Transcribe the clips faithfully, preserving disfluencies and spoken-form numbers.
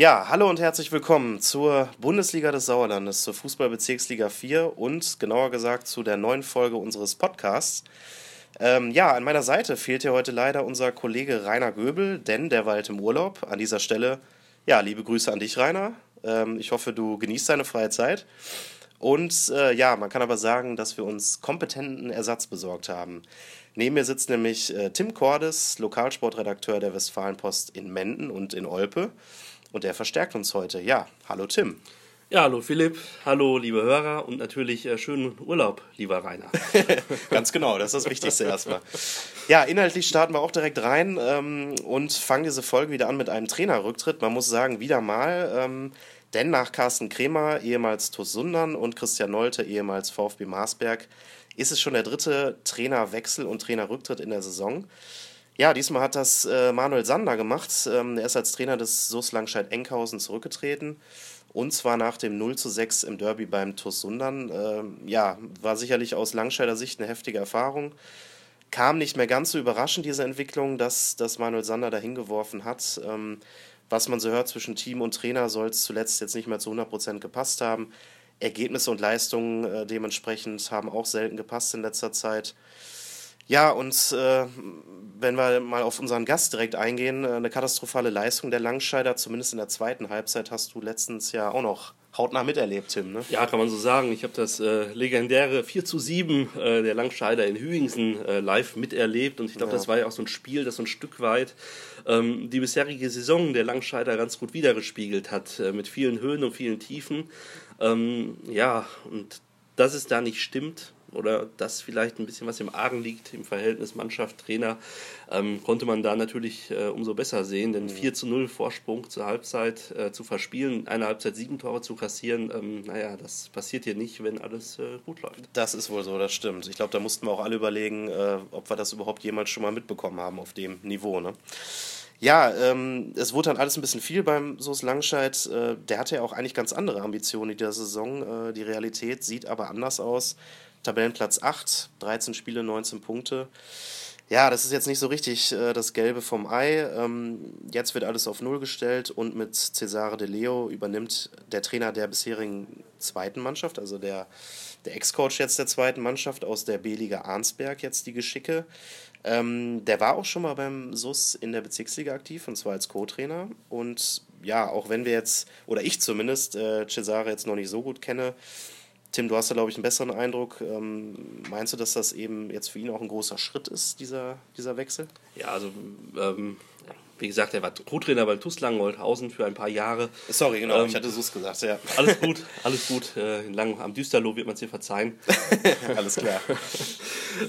Ja, hallo und herzlich willkommen zur Bundesliga des Sauerlandes, zur Fußball-Bezirksliga vier und genauer gesagt zu der neuen Folge unseres Podcasts. Ähm, ja, an meiner Seite fehlt hier heute leider unser Kollege Rainer Göbel, denn der weilt im Urlaub. An dieser Stelle, ja, liebe Grüße an dich, Rainer. Ähm, ich hoffe, du genießt deine freie Zeit. Und äh, ja, man kann aber sagen, dass wir uns kompetenten Ersatz besorgt haben. Neben mir sitzt nämlich äh, Tim Kordes, Lokalsportredakteur der Westfalenpost in Menden und in Olpe. Und der verstärkt uns heute. Ja, hallo Tim. Ja, hallo Philipp, hallo liebe Hörer und natürlich äh, schönen Urlaub, lieber Rainer. Ganz genau, das ist das Wichtigste erstmal. Ja, inhaltlich starten wir auch direkt rein ähm, und fangen diese Folge wieder an mit einem Trainerrücktritt. Man muss sagen, wieder mal, ähm, denn nach Carsten Krämer, ehemals T U S Sundern und Christian Nolte, ehemals VfB Marsberg, ist es schon der dritte Trainerwechsel und Trainerrücktritt in der Saison. Ja, diesmal hat das äh, Manuel Sander gemacht. Ähm, er ist als Trainer des S U S Langscheid-Enkhausen zurückgetreten. Und zwar nach dem null zu sechs im Derby beim T U S Sundern. Ähm, ja, war sicherlich aus Langscheider Sicht eine heftige Erfahrung. Kam nicht mehr ganz so überraschend, diese Entwicklung, dass, dass Manuel Sander dahin geworfen hat. Ähm, was man so hört zwischen Team und Trainer, soll es zuletzt jetzt nicht mehr zu hundert Prozent gepasst haben. Ergebnisse und Leistungen äh, dementsprechend haben auch selten gepasst in letzter Zeit. Ja, und äh, wenn wir mal auf unseren Gast direkt eingehen, eine katastrophale Leistung der Langscheider, zumindest in der zweiten Halbzeit, hast du letztens ja auch noch hautnah miterlebt, Tim, ne? Ja, kann man so sagen. Ich habe das äh, legendäre vier zu sieben äh, der Langscheider in Hügensen äh, live miterlebt. Und ich glaube, ja. Das war ja auch so ein Spiel, das so ein Stück weit ähm, die bisherige Saison der Langscheider ganz gut wiedergespiegelt hat, äh, mit vielen Höhen und vielen Tiefen. Ähm, ja, und dass es da nicht stimmt, oder dass vielleicht ein bisschen was im Argen liegt im Verhältnis Mannschaft-Trainer, ähm, konnte man da natürlich äh, umso besser sehen, denn mhm. vier zu null Vorsprung zur Halbzeit äh, zu verspielen, in einer Halbzeit sieben Tore zu kassieren, ähm, naja, das passiert hier nicht, wenn alles äh, gut läuft. Das ist wohl so, das stimmt. Ich glaube, da mussten wir auch alle überlegen, äh, ob wir das überhaupt jemals schon mal mitbekommen haben auf dem Niveau, ne? Ja, ähm, es wurde dann alles ein bisschen viel beim S U S Langscheid. Äh, der hatte ja auch eigentlich ganz andere Ambitionen in dieser Saison. Äh, die Realität sieht aber anders aus. Tabellenplatz acht, dreizehn Spiele, neunzehn Punkte. Ja, das ist jetzt nicht so richtig äh, das Gelbe vom Ei. Ähm, jetzt wird alles auf Null gestellt und mit Cesare De Leo übernimmt der Trainer der bisherigen zweiten Mannschaft, also der, der Ex-Coach jetzt der zweiten Mannschaft aus der B-Liga Arnsberg, jetzt die Geschicke. Ähm, der war auch schon mal beim S U S in der Bezirksliga aktiv, und zwar als Co-Trainer. Und ja, auch wenn wir jetzt, oder ich zumindest, äh, Cesare jetzt noch nicht so gut kenne, Tim, du hast da, glaube ich, einen besseren Eindruck. Ähm, meinst du, dass das eben jetzt für ihn auch ein großer Schritt ist, dieser, dieser Wechsel? Ja, also, ähm, wie gesagt, er war Co-Trainer bei T U S Langholthausen für ein paar Jahre. Sorry, genau, ähm, ich hatte S U S gesagt, ja. Alles gut, alles gut. Äh, in Lang- am Düsterloh wird man es dir verzeihen. Alles klar.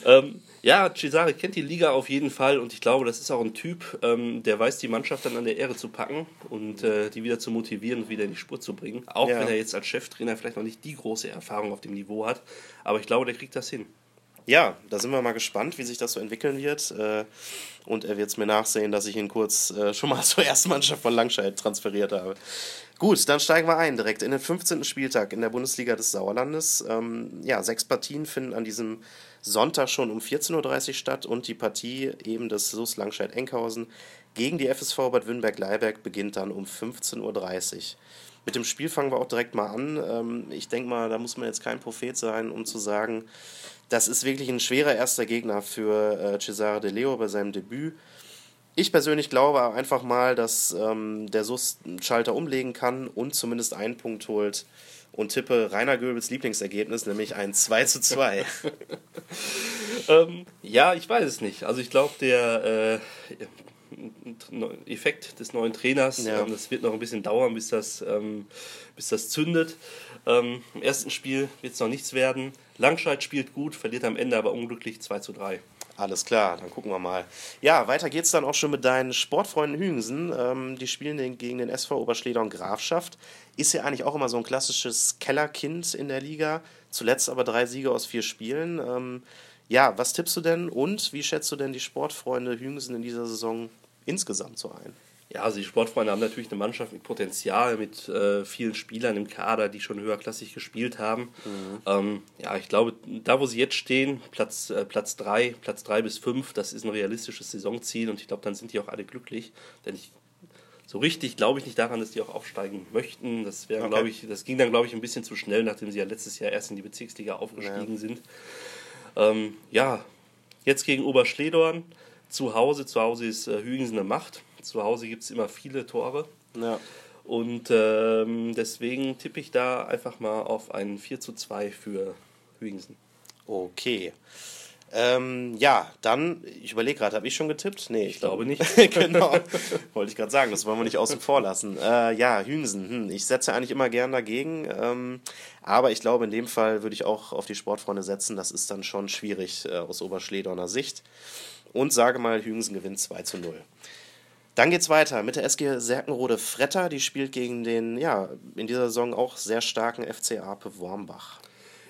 ähm, ja, Cesare kennt die Liga auf jeden Fall und ich glaube, das ist auch ein Typ, ähm, der weiß, die Mannschaft dann an der Ehre zu packen und äh, die wieder zu motivieren und wieder in die Spur zu bringen. Auch ja. Wenn er jetzt als Cheftrainer vielleicht noch nicht die große Erfahrung auf dem Niveau hat, aber ich glaube, der kriegt das hin. Ja, da sind wir mal gespannt, wie sich das so entwickeln wird. Und er wird es mir nachsehen, dass ich ihn kurz schon mal zur ersten Mannschaft von Langscheid transferiert habe. Gut, dann steigen wir ein direkt in den fünfzehnten Spieltag in der Bundesliga des Sauerlandes. Ja, sechs Partien finden an diesem Sonntag schon um vierzehn Uhr dreißig statt und die Partie eben des S U S Langscheid-Enkhausen gegen die F S V Robert-Winberg-Leiberg beginnt dann um fünfzehn Uhr dreißig. Mit dem Spiel fangen wir auch direkt mal an. Ich denke mal, da muss man jetzt kein Prophet sein, um zu sagen, das ist wirklich ein schwerer erster Gegner für äh, Cesare De Leo bei seinem Debüt. Ich persönlich glaube einfach mal, dass ähm, der S U S einen Schalter umlegen kann und zumindest einen Punkt holt und tippe Rainer Göbels Lieblingsergebnis, nämlich ein zwei zu zwei. ähm, ja, ich weiß es nicht. Also ich glaube, der äh, Effekt des neuen Trainers, ja. ähm, das wird noch ein bisschen dauern, bis das, ähm, bis das zündet. Ähm, im ersten Spiel wird es noch nichts werden. Langscheid spielt gut, verliert am Ende aber unglücklich zwei zu drei. Alles klar, dann gucken wir mal. Ja, weiter geht's dann auch schon mit deinen Sportfreunden Hügensen. Ähm, die spielen gegen den S V Oberschledorn Grafschaft. Ist ja eigentlich auch immer so ein klassisches Kellerkind in der Liga. Zuletzt aber drei Siege aus vier Spielen. Ähm, ja, was tippst du denn und wie schätzt du denn die Sportfreunde Hügensen in dieser Saison insgesamt so ein? Ja, also die Sportfreunde haben natürlich eine Mannschaft mit Potenzial, mit äh, vielen Spielern im Kader, die schon höherklassig gespielt haben. Mhm. Ähm, ja, ich glaube, da wo sie jetzt stehen, Platz äh, Platz drei, Platz drei bis fünf, das ist ein realistisches Saisonziel und ich glaube, dann sind die auch alle glücklich, denn ich so richtig glaube ich nicht daran, dass die auch aufsteigen möchten. Das wäre, okay. glaube ich, das ging dann, glaube ich, ein bisschen zu schnell, nachdem sie ja letztes Jahr erst in die Bezirksliga aufgestiegen ja. sind. Ähm, ja, jetzt gegen Oberschledorn, zu Hause. Zu Hause ist äh, Hügensen eine Macht. Zu Hause gibt es immer viele Tore. Ja. Und ähm, deswegen tippe ich da einfach mal auf einen vier zu zwei für Hügensen. Okay. Ähm, ja, dann, ich überlege gerade, habe ich schon getippt? Nee, ich, ich glaube nicht. Genau, wollte ich gerade sagen, das wollen wir nicht außen vor lassen. Äh, ja, Hügensen, hm, ich setze eigentlich immer gern dagegen, ähm, aber ich glaube, in dem Fall würde ich auch auf die Sportfreunde setzen, das ist dann schon schwierig äh, aus Oberschledorner Sicht. Und sage mal, Hügensen gewinnt zwei zu null. Dann geht's weiter mit der S G Serkenrode-Fretter, die spielt gegen den, ja, in dieser Saison auch sehr starken F C Ape Wormbach.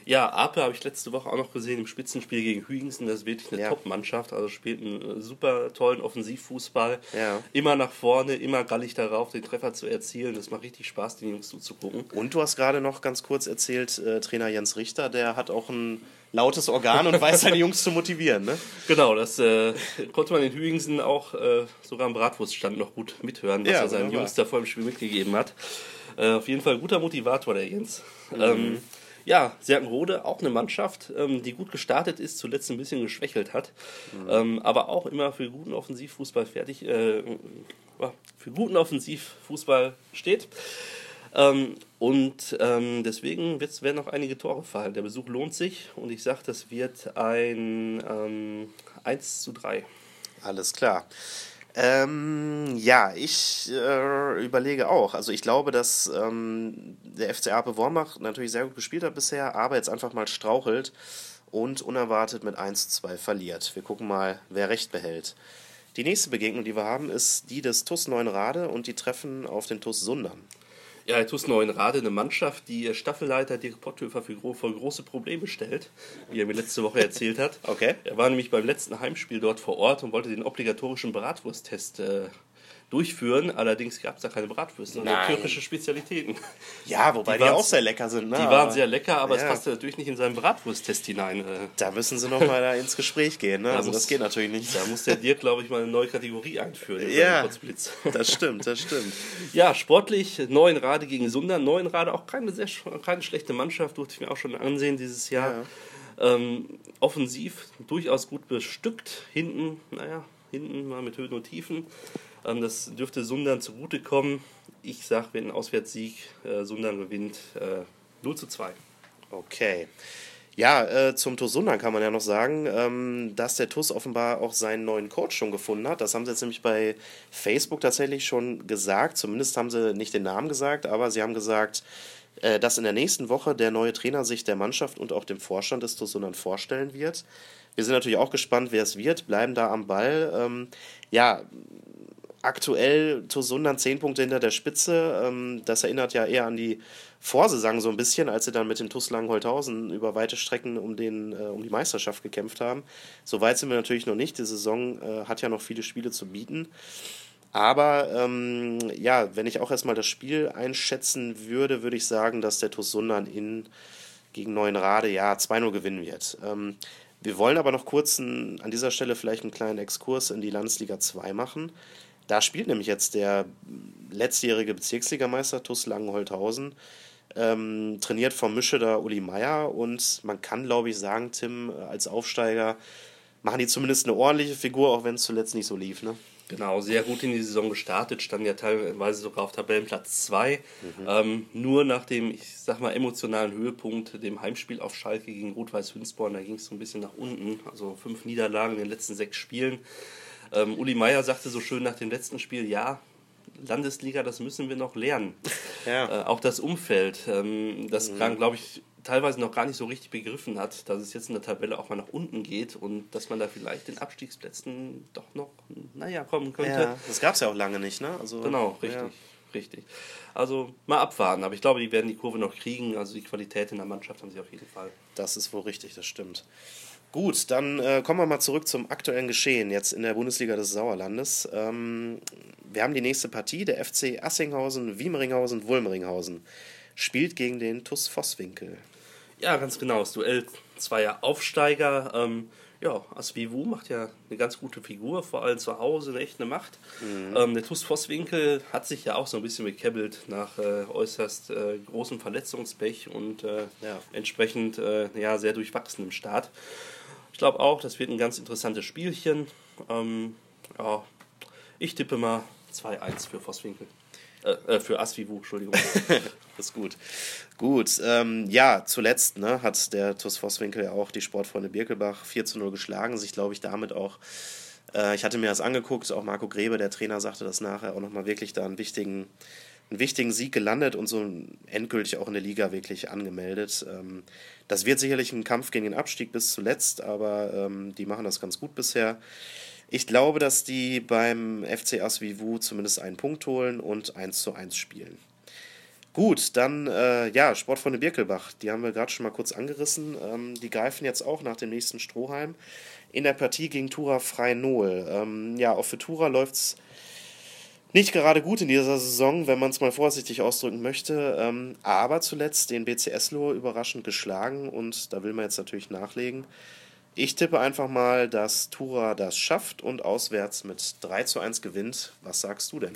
Ja, Ape habe ich letzte Woche auch noch gesehen im Spitzenspiel gegen Hügensen. Das ist wirklich eine ja. Top-Mannschaft. Also spielt einen super tollen Offensivfußball. Ja. Immer nach vorne, immer gallig darauf, den Treffer zu erzielen. Das macht richtig Spaß, den Jungs zuzugucken. Und du hast gerade noch ganz kurz erzählt, äh, Trainer Jens Richter, der hat auch ein lautes Organ und weiß seine Jungs zu motivieren, ne? Genau, das äh, konnte man in Hügensen auch äh, sogar am Bratwurststand noch gut mithören, was ja, er seinen wunderbar. Jungs da vor dem Spiel mitgegeben hat. Äh, auf jeden Fall ein guter Motivator, der Jens. Mhm. Ähm, Ja, Serkenrode, auch eine Mannschaft, die gut gestartet ist, zuletzt ein bisschen geschwächelt hat, mhm. aber auch immer für guten Offensivfußball fertig, äh, für guten Offensivfußball steht. Und ähm, deswegen wird's, werden noch einige Tore fallen. Der Besuch lohnt sich und ich sage, das wird ein ähm, eins zu drei. Alles klar. Ähm, ja, ich äh, überlege auch. Also ich glaube, dass ähm, der F C Ape Wormbach natürlich sehr gut gespielt hat bisher, aber jetzt einfach mal strauchelt und unerwartet mit eins zu zwei verliert. Wir gucken mal, wer recht behält. Die nächste Begegnung, die wir haben, ist die des T U S Neuenrade und die treffen auf den T U S Sundern. Ja, der T U S Neuenrade, eine Mannschaft, die Staffelleiter Dirk Potthöfer für gro- vor große Probleme stellt, wie er mir letzte Woche erzählt hat. Okay. Er war nämlich beim letzten Heimspiel dort vor Ort und wollte den obligatorischen Bratwursttest äh, durchführen. Allerdings gab es da keine Bratwürste, sondern türkische Spezialitäten. Ja, wobei die, die auch sehr lecker sind. Ne? Die waren sehr lecker, aber ja. es passte natürlich nicht in seinen Bratwursttest hinein. Äh. Da müssen sie nochmal da ins Gespräch gehen. Ne? Da also muss, das geht natürlich nicht. Da muss der Dirk, glaube ich, mal eine neue Kategorie einführen. Ja, das stimmt, das stimmt. Ja, sportlich Neuenrade gegen Sundern. Neuenrade auch keine, sehr, keine schlechte Mannschaft, durfte ich mir auch schon ansehen dieses Jahr. Ja. Ähm, offensiv durchaus gut bestückt. Hinten, naja, hinten mal mit Höhen und Tiefen. Das dürfte Sundern zugutekommen. Ich sage, wenn ein Auswärtssieg, äh, Sundern gewinnt, äh, null zu zwei. Okay. Ja, äh, zum T U S Sundern kann man ja noch sagen, ähm, dass der T U S offenbar auch seinen neuen Coach schon gefunden hat. Das haben sie jetzt nämlich bei Facebook tatsächlich schon gesagt. Zumindest haben sie nicht den Namen gesagt, aber sie haben gesagt, äh, dass in der nächsten Woche der neue Trainer sich der Mannschaft und auch dem Vorstand des T U S Sundern vorstellen wird. Wir sind natürlich auch gespannt, wer es wird, bleiben da am Ball. Ähm, ja, aktuell T U S Sundern zehn Punkte hinter der Spitze. Das erinnert ja eher an die Vorsaison so ein bisschen, als sie dann mit dem T U S Langholthausen über weite Strecken um, den, um die Meisterschaft gekämpft haben. So weit sind wir natürlich noch nicht. Die Saison hat ja noch viele Spiele zu bieten. Aber ähm, ja, wenn ich auch erstmal das Spiel einschätzen würde, würde ich sagen, dass der T U S Sundern in, gegen Neuenrade ja zwei null gewinnen wird. Ähm, wir wollen aber noch kurz ein, an dieser Stelle vielleicht einen kleinen Exkurs in die Landesliga zwei machen. Da spielt nämlich jetzt der letztjährige Bezirksligameister T U S Langenholthausen, ähm, trainiert vom Mischeder Uli Meyer und man kann, glaube ich, sagen, Tim, als Aufsteiger machen die zumindest eine ordentliche Figur, auch wenn es zuletzt nicht so lief, ne? Genau, sehr gut in die Saison gestartet, standen ja teilweise sogar auf Tabellenplatz zwei. Mhm. Ähm, nur nach dem, ich sag mal, emotionalen Höhepunkt, dem Heimspiel auf Schalke gegen Rot-Weiß-Hünsborn, da ging es so ein bisschen nach unten, also fünf Niederlagen in den letzten sechs Spielen. Ähm, Uli Meyer sagte so schön nach dem letzten Spiel, ja, Landesliga, das müssen wir noch lernen. Ja. Äh, auch das Umfeld, ähm, das mhm. glaube ich, teilweise noch gar nicht so richtig begriffen hat, dass es jetzt in der Tabelle auch mal nach unten geht und dass man da vielleicht den Abstiegsplätzen doch noch, naja, kommen könnte. Ja. Das gab es ja auch lange nicht, ne? Also, genau, richtig, ja. richtig. Also mal abwarten, aber ich glaube, die werden die Kurve noch kriegen, also die Qualität in der Mannschaft haben sie auf jeden Fall. Das ist wohl richtig, das stimmt. Gut, dann äh, kommen wir mal zurück zum aktuellen Geschehen jetzt in der Bundesliga des Sauerlandes. Ähm, wir haben die nächste Partie, der F C Assinghausen, Wiemeringhausen, Wulmeringhausen spielt gegen den Tuss-Vosswinkel. Ja, ganz genau, das Duell zweier Aufsteiger. Ähm, ja, A S W W macht ja eine ganz gute Figur, vor allem zu Hause, eine echte Macht. Mhm. Ähm, der Tuss-Vosswinkel hat sich ja auch so ein bisschen bekebbelt nach äh, äußerst äh, großem Verletzungspech und äh, ja. entsprechend äh, ja, sehr durchwachsenem Start. Ich glaube auch, das wird ein ganz interessantes Spielchen. Ähm, ja, ich tippe mal zwei eins für Vosswinkel. Äh, für Asvivu, Entschuldigung. Das ist gut. Gut, ähm, ja, zuletzt ne, hat der Tuss Vosswinkel ja auch die Sportfreunde Birkelbach vier zu null geschlagen, sich glaube ich damit auch, äh, ich hatte mir das angeguckt, auch Marco Grebe, der Trainer, sagte das nachher auch nochmal, wirklich da einen wichtigen, einen wichtigen Sieg gelandet und so endgültig auch in der Liga wirklich angemeldet. Ähm, das wird sicherlich ein Kampf gegen den Abstieg bis zuletzt, aber ähm, die machen das ganz gut bisher. Ich glaube, dass die beim F C Asvivu zumindest einen Punkt holen und eins zu eins spielen. Gut, dann, äh, ja, Sportfreunde Birkelbach, die haben wir gerade schon mal kurz angerissen. Ähm, die greifen jetzt auch nach dem nächsten Strohhalm in der Partie gegen Tura Freinol. Ähm, ja, auch für Tura läuft es nicht gerade gut in dieser Saison, wenn man es mal vorsichtig ausdrücken möchte. Ähm, aber zuletzt den B C Eslohe überraschend geschlagen und da will man jetzt natürlich nachlegen. Ich tippe einfach mal, dass Tura das schafft und auswärts mit drei zu eins gewinnt. Was sagst du denn?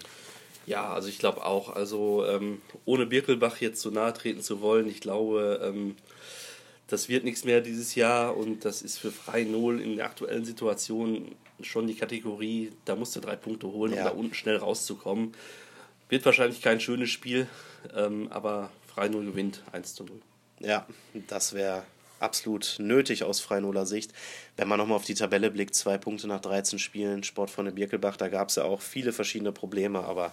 Ja, also ich glaube auch, also ähm, ohne Birkelbach jetzt so nahe treten zu wollen, ich glaube, ähm, das wird nichts mehr dieses Jahr und das ist für Freinol in der aktuellen Situation schon die Kategorie, da musst du drei Punkte holen, ja. um da unten schnell rauszukommen. Wird wahrscheinlich kein schönes Spiel, ähm, aber Freinol gewinnt eins zu null. Ja, das wäre absolut nötig aus Freinoler Sicht. Wenn man nochmal auf die Tabelle blickt, zwei Punkte nach dreizehn Spielen, Sportfreunde Birkelbach, da gab es ja auch viele verschiedene Probleme, aber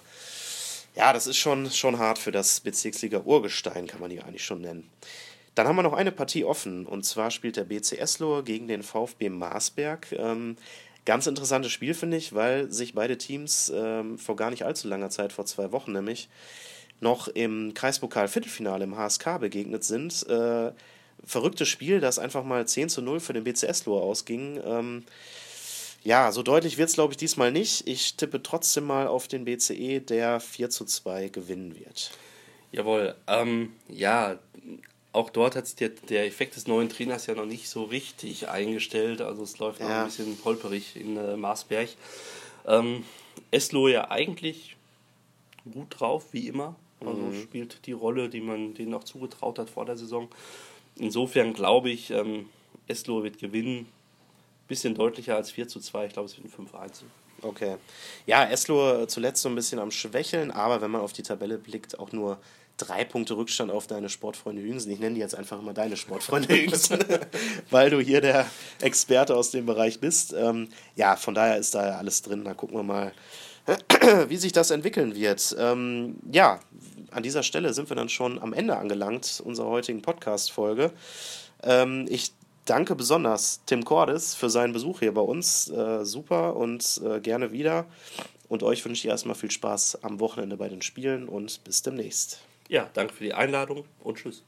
ja, das ist schon, schon hart für das Bezirksliga-Urgestein, kann man die eigentlich schon nennen. Dann haben wir noch eine Partie offen, und zwar spielt der B C Eslohe gegen den VfB Marsberg. Ähm, ganz interessantes Spiel, finde ich, weil sich beide Teams ähm, vor gar nicht allzu langer Zeit, vor zwei Wochen nämlich, noch im Kreispokal-Viertelfinale im H S K begegnet sind. äh, Verrücktes Spiel, das einfach mal zehn zu null für den B C Eslohe ausging. Ähm, ja, so deutlich wird es, glaube ich, diesmal nicht. Ich tippe trotzdem mal auf den B C E, der vier zu zwei gewinnen wird. Jawohl. Ähm, ja, auch dort hat sich der, der Effekt des neuen Trainers ja noch nicht so richtig eingestellt. Also es läuft ja noch ein bisschen holperig in äh, Marsberg. Ähm, Eslohe ja eigentlich gut drauf, wie immer. Also mhm. spielt die Rolle, die man denen auch zugetraut hat vor der Saison. Insofern glaube ich, ähm, Eslohe wird gewinnen. Bisschen deutlicher als vier zu zwei. Ich glaube, es wird ein fünf eins. Okay. Ja, Eslohe zuletzt so ein bisschen am Schwächeln, aber wenn man auf die Tabelle blickt, auch nur drei Punkte Rückstand auf deine Sportfreunde Hügensen. Ich nenne die jetzt einfach immer deine Sportfreunde Hügensen, weil du hier der Experte aus dem Bereich bist. Ähm, ja, von daher ist da ja alles drin. Da gucken wir mal, wie sich das entwickeln wird. Ähm, ja, an dieser Stelle sind wir dann schon am Ende angelangt unserer heutigen Podcast-Folge. Ähm, ich danke besonders Tim Kordes für seinen Besuch hier bei uns. Äh, super und äh, gerne wieder. Und euch wünsche ich erstmal viel Spaß am Wochenende bei den Spielen und bis demnächst. Ja, danke für die Einladung und tschüss.